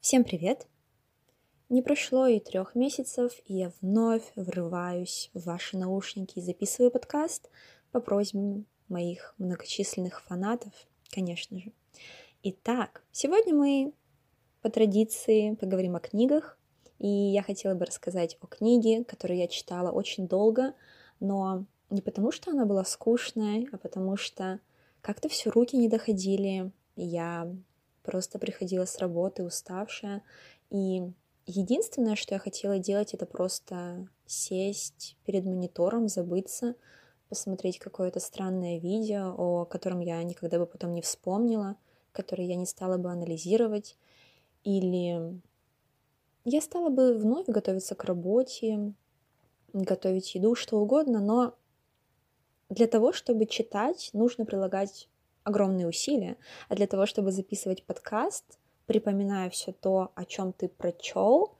Всем привет! Не прошло и 3 месяцев, и я вновь врываюсь в ваши наушники и записываю подкаст по просьбе моих многочисленных фанатов, конечно же. Итак, сегодня мы по традиции поговорим о книгах, и я хотела бы рассказать о книге, которую я читала очень долго, но не потому, что она была скучная, а потому что как-то все руки не доходили, я просто приходила с работы уставшая, и единственное, что я хотела делать, это просто сесть перед монитором, забыться, посмотреть какое-то странное видео, о котором я никогда бы потом не вспомнила, которое я не стала бы анализировать, или я стала бы вновь готовиться к работе, готовить еду, что угодно, но для того, чтобы читать, нужно прилагать огромные усилия, а для того, чтобы записывать подкаст, припоминая все то, о чем ты прочел,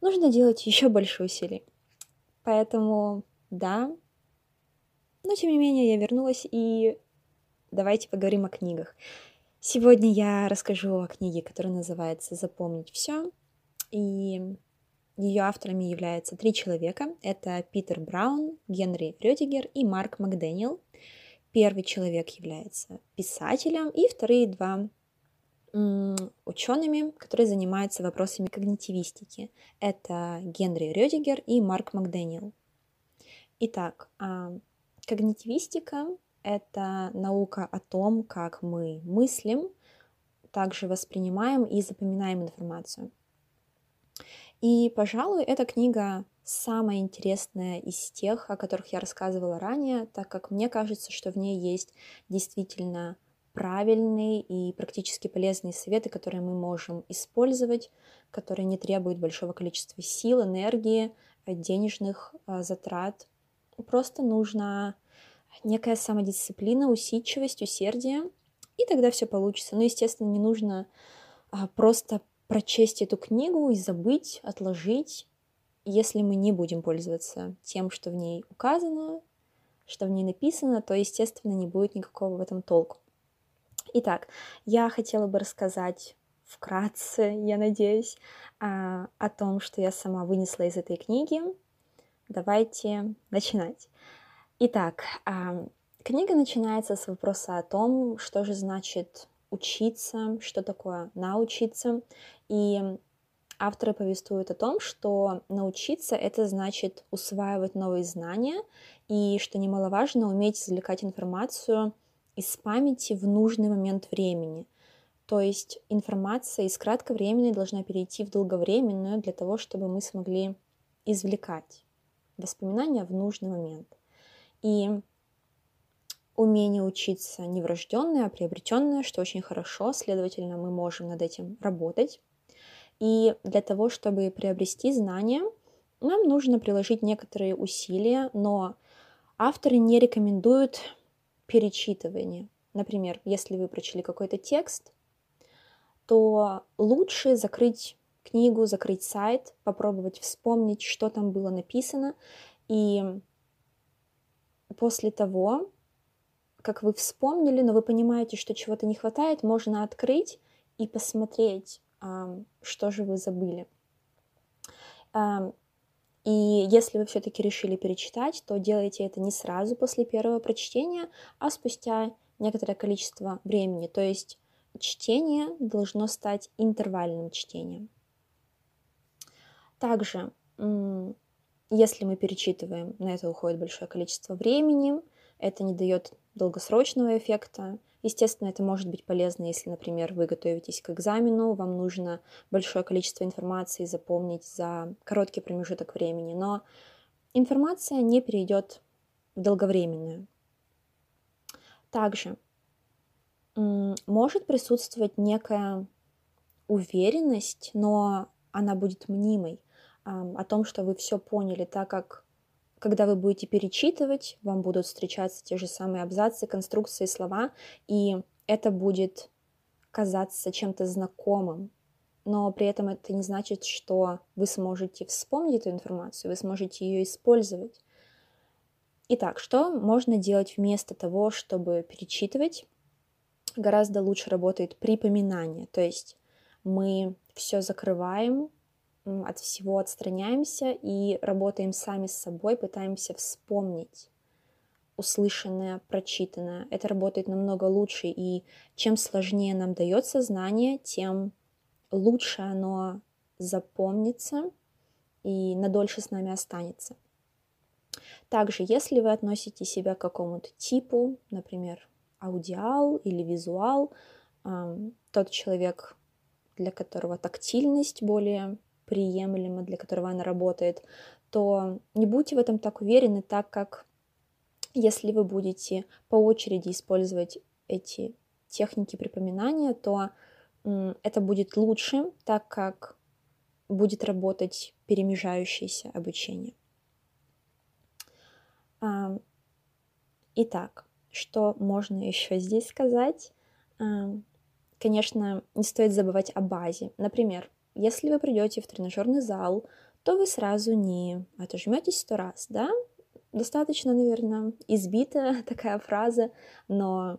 нужно делать еще больше усилий. Поэтому, да, но тем не менее я вернулась, и давайте поговорим о книгах. Сегодня я расскажу о книге, которая называется «Запомнить все», и ее авторами являются 3 человека. Это Петр Браун, Генри Редигер и Марк МакДэниел. Первый человек является писателем, и вторые 2 учеными, которые занимаются вопросами когнитивистики. Это Генри Редигер и Марк МакДэниел. Итак, когнитивистика — это наука о том, как мы мыслим, также воспринимаем и запоминаем информацию. И, пожалуй, эта книга самая интересная из тех, о которых я рассказывала ранее, так как мне кажется, что в ней есть действительно правильные и практически полезные советы, которые мы можем использовать, которые не требуют большого количества сил, энергии, денежных затрат. Просто нужна некая самодисциплина, усидчивость, усердие, и тогда все получится. Но, естественно, не нужно просто прочесть эту книгу и забыть, отложить, если мы не будем пользоваться тем, что в ней указано, что в ней написано, то, естественно, не будет никакого в этом толку. Итак, я хотела бы рассказать вкратце, я надеюсь, о том, что я сама вынесла из этой книги. Давайте начинать. Итак, книга начинается с вопроса о том, что же значит учиться, что такое научиться, и авторы повествуют о том, что научиться — это значит усваивать новые знания, и, что немаловажно, уметь извлекать информацию из памяти в нужный момент времени. То есть информация из кратковременной должна перейти в долговременную для того, чтобы мы смогли извлекать воспоминания в нужный момент. И умение учиться не врожденное, а приобретенное, что очень хорошо, следовательно, мы можем над этим работать. И для того, чтобы приобрести знания, нам нужно приложить некоторые усилия, но авторы не рекомендуют перечитывание. Например, если вы прочли какой-то текст, то лучше закрыть книгу, закрыть сайт, попробовать вспомнить, что там было написано, и после того, как вы вспомнили, но вы понимаете, что чего-то не хватает, можно открыть и посмотреть, что же вы забыли. И если вы все-таки решили перечитать, то делайте это не сразу после первого прочтения, а спустя некоторое количество времени. То есть чтение должно стать интервальным чтением. Также, если мы перечитываем, на это уходит большое количество времени, это не дает долгосрочного эффекта. Естественно, это может быть полезно, если, например, вы готовитесь к экзамену, вам нужно большое количество информации запомнить за короткий промежуток времени, но информация не перейдет в долговременную. Также может присутствовать некая уверенность, но она будет мнимой, о том, что вы все поняли, так как когда вы будете перечитывать, вам будут встречаться те же самые абзацы, конструкции, слова, и это будет казаться чем-то знакомым. Но при этом это не значит, что вы сможете вспомнить эту информацию, вы сможете ее использовать. Итак, что можно делать вместо того, чтобы перечитывать? Гораздо лучше работает припоминание, то есть мы все закрываем, от всего отстраняемся и работаем сами с собой, пытаемся вспомнить услышанное, прочитанное. Это работает намного лучше, и чем сложнее нам дается знание, тем лучше оно запомнится и надольше с нами останется. Также, если вы относите себя к какому-то типу, например, аудиал или визуал, тот человек, для которого тактильность более приемлема, для которого она работает, то не будьте в этом так уверены, так как если вы будете по очереди использовать эти техники припоминания, то это будет лучше, так как будет работать перемежающееся обучение. Итак, что можно еще здесь сказать? Конечно, не стоит забывать о базе. Например, если вы придете в тренажерный зал, то вы сразу не отожметесь 100 раз, да? Достаточно, наверное, избита такая фраза, но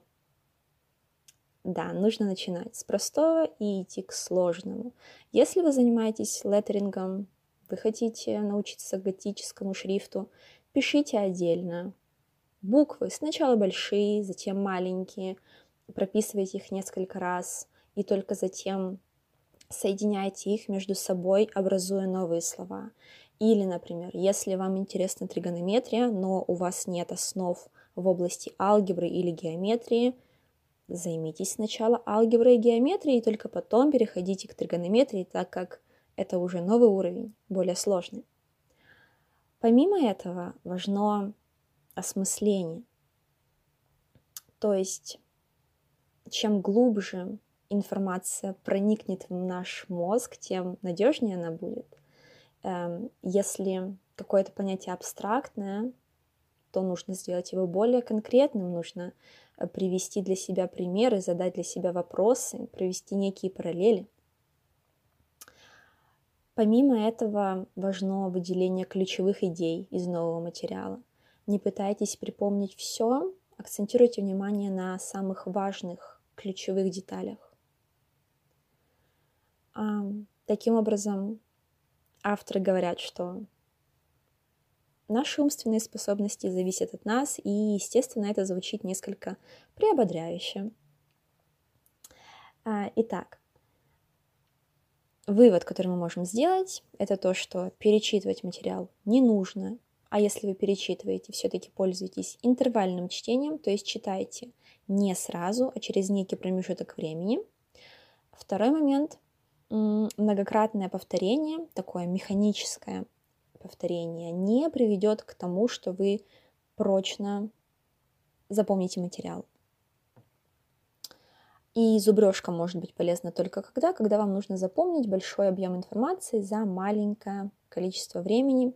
да, нужно начинать с простого и идти к сложному. Если вы занимаетесь леттерингом, вы хотите научиться готическому шрифту, пишите отдельно буквы, сначала большие, затем маленькие, прописывайте их несколько раз и только затем соединяйте их между собой, образуя новые слова. Или, например, если вам интересна тригонометрия, но у вас нет основ в области алгебры или геометрии, займитесь сначала алгеброй и геометрией, и только потом переходите к тригонометрии, так как это уже новый уровень, более сложный. Помимо этого, важно осмысление. То есть, чем глубже информация проникнет в наш мозг, тем надежнее она будет. Если какое-то понятие абстрактное, то нужно сделать его более конкретным, нужно привести для себя примеры, задать для себя вопросы, провести некие параллели. Помимо этого, важно выделение ключевых идей из нового материала. Не пытайтесь припомнить все, акцентируйте внимание на самых важных ключевых деталях. Таким образом, авторы говорят, что наши умственные способности зависят от нас, и, естественно, это звучит несколько приободряюще. Итак, вывод, который мы можем сделать, это то, что перечитывать материал не нужно, а если вы перечитываете, все-таки пользуйтесь интервальным чтением, то есть читайте не сразу, а через некий промежуток времени. Второй момент. Многократное повторение, такое механическое повторение, не приведет к тому, что вы прочно запомните материал. И зубрежка может быть полезна только когда вам нужно запомнить большой объем информации за маленькое количество времени,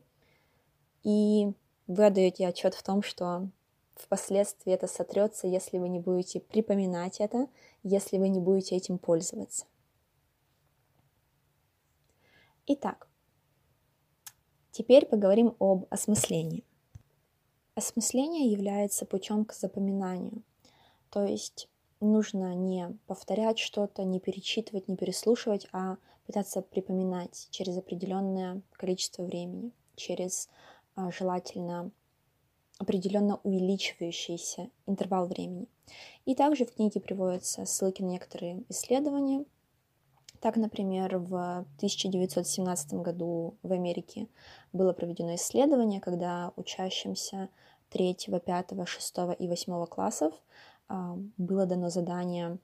и вы отдаете отчет в том, что впоследствии это сотрется, если вы не будете припоминать это, если вы не будете этим пользоваться. Итак, теперь поговорим об осмыслении. Осмысление является путем к запоминанию, то есть нужно не повторять что-то, не перечитывать, не переслушивать, а пытаться припоминать через определенное количество времени, через желательно определенно увеличивающийся интервал времени. И также в книге приводятся ссылки на некоторые исследования. Так, например, в 1917 году в Америке было проведено исследование, когда учащимся 3, 5, 6 и 8 классов было дано задание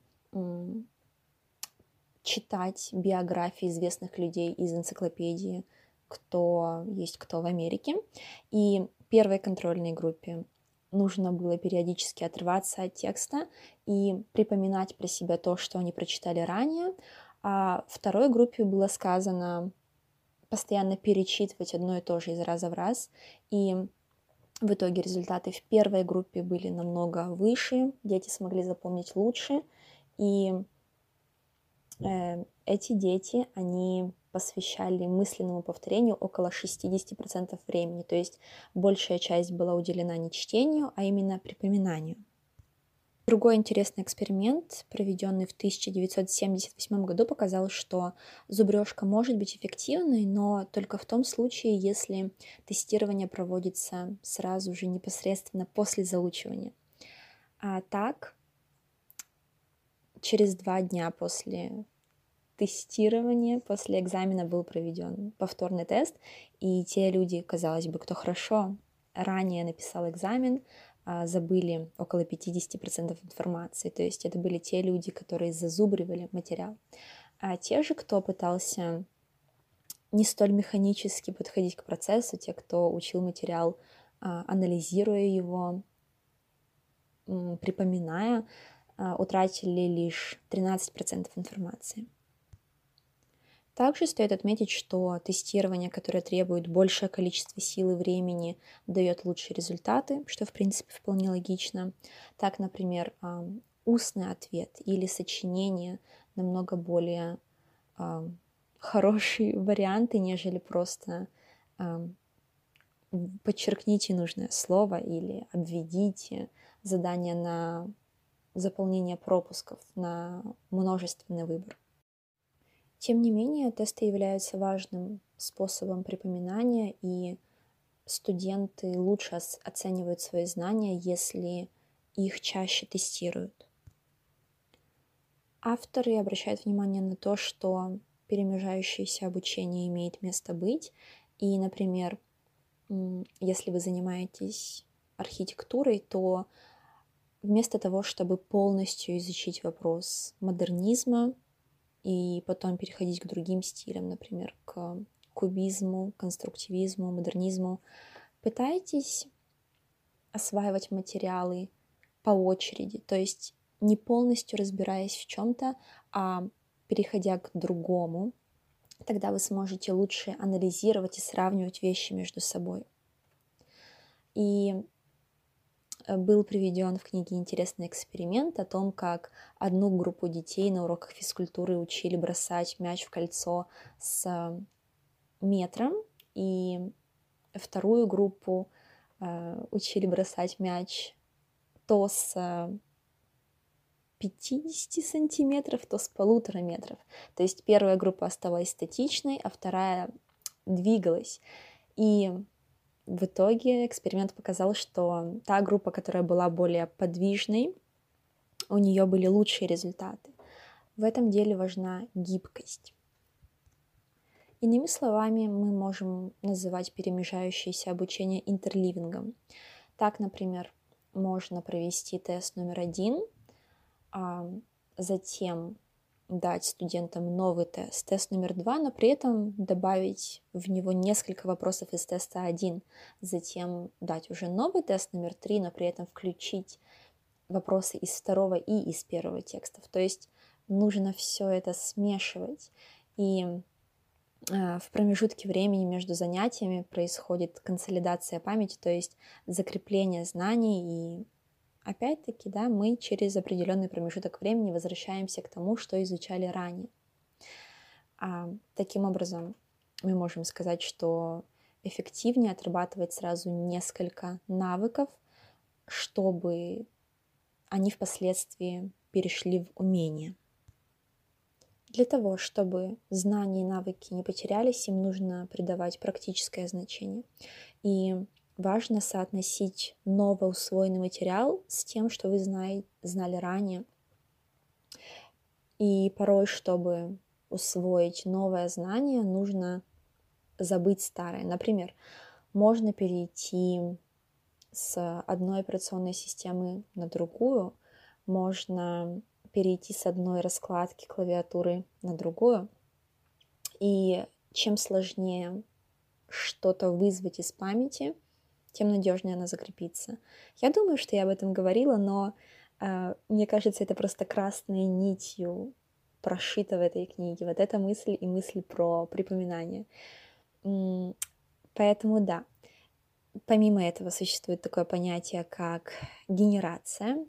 читать биографии известных людей из энциклопедии «Кто есть кто в Америке». И первой контрольной группе нужно было периодически отрываться от текста и припоминать про себя то, что они прочитали ранее, а второй группе было сказано постоянно перечитывать одно и то же из раза в раз, и в итоге результаты в первой группе были намного выше, дети смогли запомнить лучше, и эти дети, они посвящали мысленному повторению около 60% времени, то есть большая часть была уделена не чтению, а именно припоминанию. Другой интересный эксперимент, проведенный в 1978 году, показал, что зубрежка может быть эффективной, но только в том случае, если тестирование проводится сразу же непосредственно после заучивания. А так, через 2 дня после тестирования, после экзамена был проведен повторный тест, и те люди, казалось бы, кто хорошо ранее написал экзамен, забыли около 50% информации, то есть это были те люди, которые зазубривали материал. А те же, кто пытался не столь механически подходить к процессу, те, кто учил материал, анализируя его, припоминая, утратили лишь 13% информации. Также стоит отметить, что тестирование, которое требует большее количество сил и времени, дает лучшие результаты, что, в принципе, вполне логично. Так, например, устный ответ или сочинение намного более хорошие варианты, нежели просто подчеркните нужное слово или обведите задание на заполнение пропусков, на множественный выбор. Тем не менее, тесты являются важным способом припоминания, и студенты лучше оценивают свои знания, если их чаще тестируют. Авторы обращают внимание на то, что перемежающееся обучение имеет место быть, и, например, если вы занимаетесь архитектурой, то вместо того, чтобы полностью изучить вопрос модернизма, и потом переходить к другим стилям, например, к кубизму, конструктивизму, модернизму. Пытайтесь осваивать материалы по очереди, то есть не полностью разбираясь в чем-то, а переходя к другому. Тогда вы сможете лучше анализировать и сравнивать вещи между собой. И был приведен в книге интересный эксперимент о том, как одну группу детей на уроках физкультуры учили бросать мяч в кольцо с метром, и вторую группу учили бросать мяч то с 50 сантиметров, то с 1,5 метра. То есть первая группа оставалась статичной, а вторая двигалась. И в итоге эксперимент показал, что та группа, которая была более подвижной, у нее были лучшие результаты. В этом деле важна гибкость. Иными словами, мы можем называть перемежающееся обучение интерливингом. Так, например, можно провести тест номер 1, а затем дать студентам новый тест номер 2, но при этом добавить в него несколько вопросов из теста 1, затем дать уже новый тест номер 3, но при этом включить вопросы из второго и из первого текстов. То есть нужно все это смешивать, и в промежутке времени между занятиями происходит консолидация памяти, то есть закрепление знаний, и опять-таки, да, мы через определенный промежуток времени возвращаемся к тому, что изучали ранее. Таким образом, мы можем сказать, что эффективнее отрабатывать сразу несколько навыков, чтобы они впоследствии перешли в умение. Для того, чтобы знания и навыки не потерялись, им нужно придавать практическое значение. И важно соотносить новоусвоенный материал с тем, что вы знали ранее. И порой, чтобы усвоить новое знание, нужно забыть старое. Например, можно перейти с одной операционной системы на другую, можно перейти с одной раскладки клавиатуры на другую. И чем сложнее что-то вызвать из памяти, тем надежнее она закрепится. Я думаю, что я об этом говорила, но мне кажется, это просто красной нитью прошито в этой книге. Вот эта мысль и мысль про припоминание. Поэтому да, помимо этого существует такое понятие, как генерация.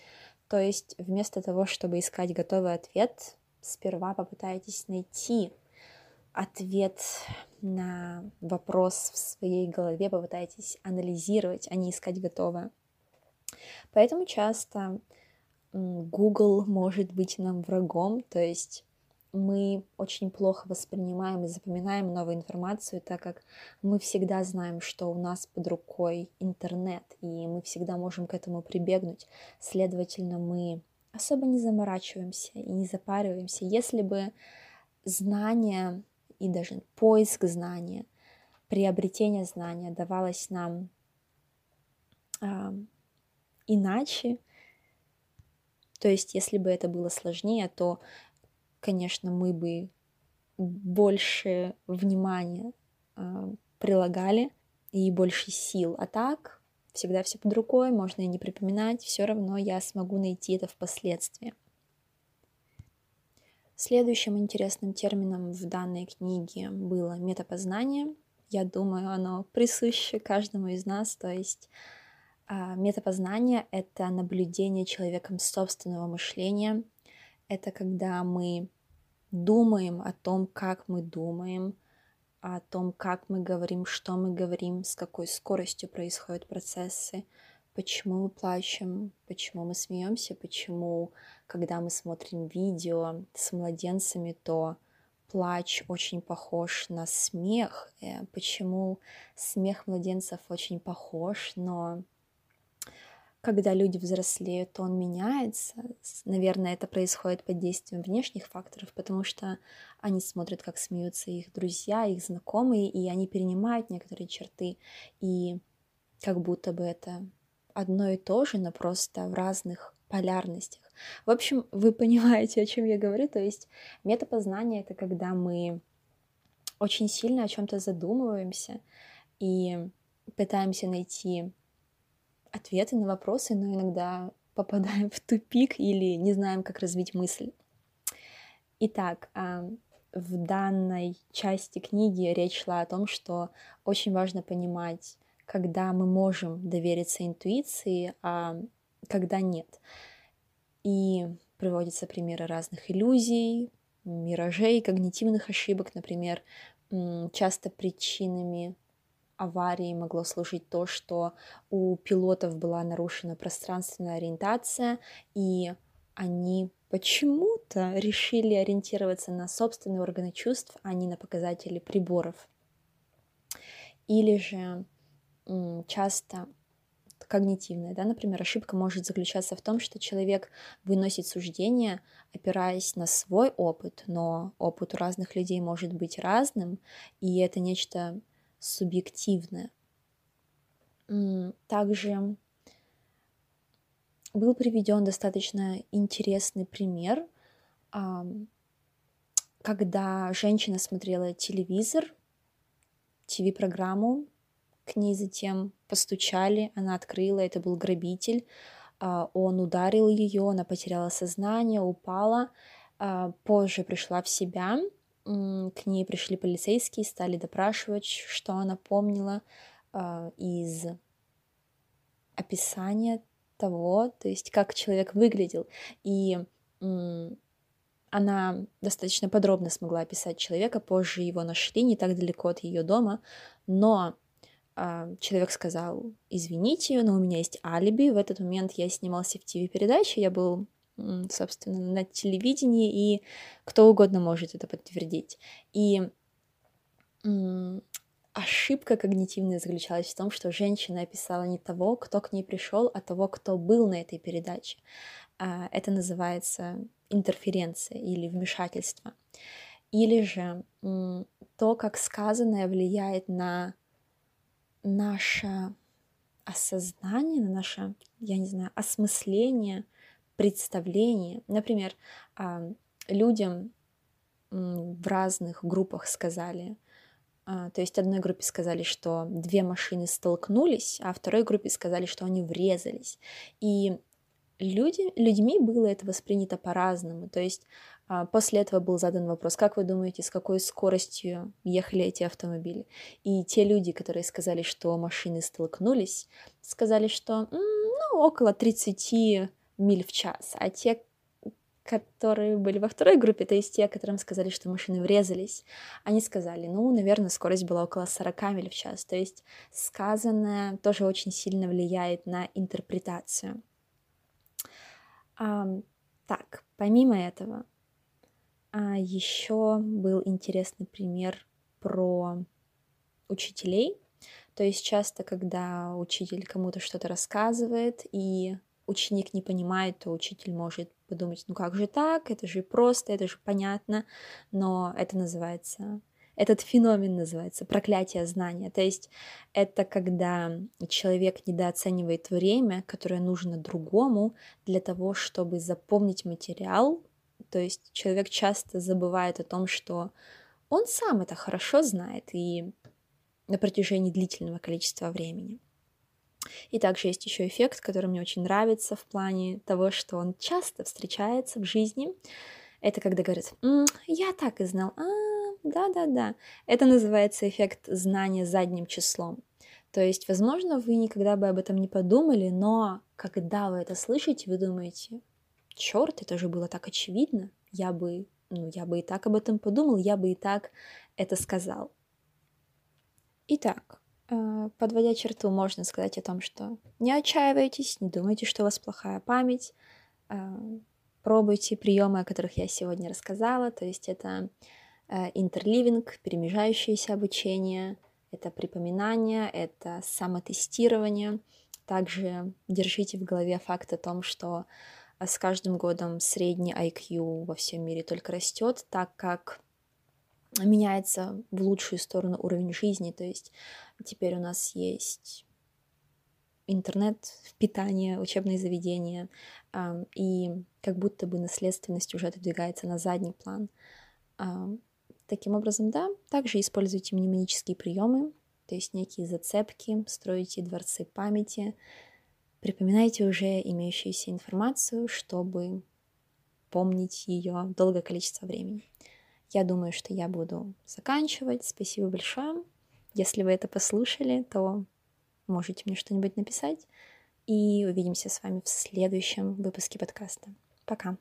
То есть вместо того, чтобы искать готовый ответ, сперва попытайтесь найти ответ на вопрос в своей голове, попытайтесь анализировать, а не искать готовое. Поэтому часто Google может быть нам врагом, то есть мы очень плохо воспринимаем и запоминаем новую информацию, так как мы всегда знаем, что у нас под рукой интернет, и мы всегда можем к этому прибегнуть. Следовательно, мы особо не заморачиваемся и не запариваемся. Если бы знания и даже поиск знания, приобретение знания давалось нам иначе, то есть если бы это было сложнее, то, конечно, мы бы больше внимания прилагали и больше сил. А так всегда все под рукой, можно и не припоминать, все равно я смогу найти это впоследствии. Следующим интересным термином в данной книге было метапознание. Я думаю, оно присуще каждому из нас, то есть метапознание — это наблюдение человеком собственного мышления. Это когда мы думаем о том, как мы думаем, о том, как мы говорим, что мы говорим, с какой скоростью происходят процессы, почему мы плачем, почему мы смеемся, почему, когда мы смотрим видео с младенцами, то плач очень похож на смех, почему смех младенцев очень похож, но когда люди взрослеют, то он меняется. Наверное, это происходит под действием внешних факторов, потому что они смотрят, как смеются их друзья, их знакомые, и они перенимают некоторые черты. И как будто бы это одно и то же, но просто в разных полярностях. В общем, вы понимаете, о чем я говорю. То есть метапознание — это когда мы очень сильно о чем-то задумываемся и пытаемся найти ответы на вопросы, но иногда попадаем в тупик или не знаем, как развить мысль. Итак, в данной части книги речь шла о том, что очень важно понимать, когда мы можем довериться интуиции, а когда нет. И приводятся примеры разных иллюзий, миражей, когнитивных ошибок. Например, часто причинами аварии могло служить то, что у пилотов была нарушена пространственная ориентация, и они почему-то решили ориентироваться на собственные органы чувств, а не на показатели приборов. Или же часто когнитивная, да, например, ошибка может заключаться в том, что человек выносит суждения, опираясь на свой опыт, но опыт у разных людей может быть разным, и это нечто субъективное. Также был приведен достаточно интересный пример, когда женщина смотрела телевизор, ТВ-программу, к ней затем постучали, она открыла, это был грабитель, он ударил ее, она потеряла сознание, упала, позже пришла в себя. К ней пришли полицейские, стали допрашивать, что она помнила из описания того, то есть как человек выглядел. И она достаточно подробно смогла описать человека, позже его нашли не так далеко от ее дома, но человек сказал: извините, но у меня есть алиби, в этот момент я снимался в ТВ-передаче, я был, собственно, на телевидении, и кто угодно может это подтвердить. И ошибка когнитивная заключалась в том, что женщина описала не того, кто к ней пришел, а того, кто был на этой передаче. Это называется интерференция или вмешательство. Или же то, как сказанное влияет на наше осознание, на наше, я не знаю, осмысление, представлении. Например, людям в разных группах сказали, то есть одной группе сказали, что две машины столкнулись, а второй группе сказали, что они врезались. И людьми было это воспринято по-разному. То есть после этого был задан вопрос: как вы думаете, с какой скоростью ехали эти автомобили? И те люди, которые сказали, что машины столкнулись, сказали, что около 30 миль в час, а те, которые были во второй группе, то есть те, которым сказали, что машины врезались, они сказали, наверное, скорость была около 40 миль в час, то есть сказанное тоже очень сильно влияет на интерпретацию. Так, помимо этого, еще был интересный пример про учителей. То есть часто, когда учитель кому-то что-то рассказывает, и ученик не понимает, то учитель может подумать, ну как же так, это же просто, это же понятно, но это называется, этот феномен называется проклятие знания. То есть это когда человек недооценивает время, которое нужно другому для того, чтобы запомнить материал. То есть человек часто забывает о том, что он сам это хорошо знает, и на протяжении длительного количества времени. И также есть еще эффект, который мне очень нравится в плане того, что он часто встречается в жизни. Это когда говорят, я так и знал, да-да-да. Это называется эффект знания задним числом. То есть, возможно, вы никогда бы об этом не подумали, но когда вы это слышите, вы думаете, черт, это же было так очевидно, я бы и так об этом подумал, я бы и так это сказал. Итак, подводя черту, можно сказать о том, что не отчаивайтесь, не думайте, что у вас плохая память, пробуйте приемы, о которых я сегодня рассказала, то есть это интерливинг, перемежающееся обучение, это припоминание, это самотестирование. Также держите в голове факт о том, что с каждым годом средний IQ во всем мире только растет, так как меняется в лучшую сторону уровень жизни, то есть теперь у нас есть интернет, питание, учебные заведения, и как будто бы наследственность уже отодвигается на задний план. Таким образом, да, также используйте мнемонические приемы, то есть некие зацепки, строите дворцы памяти, припоминайте уже имеющуюся информацию, чтобы помнить ее долгое количество времени. Я думаю, что я буду заканчивать. Спасибо большое. Если вы это послушали, то можете мне что-нибудь написать. И увидимся с вами в следующем выпуске подкаста. Пока.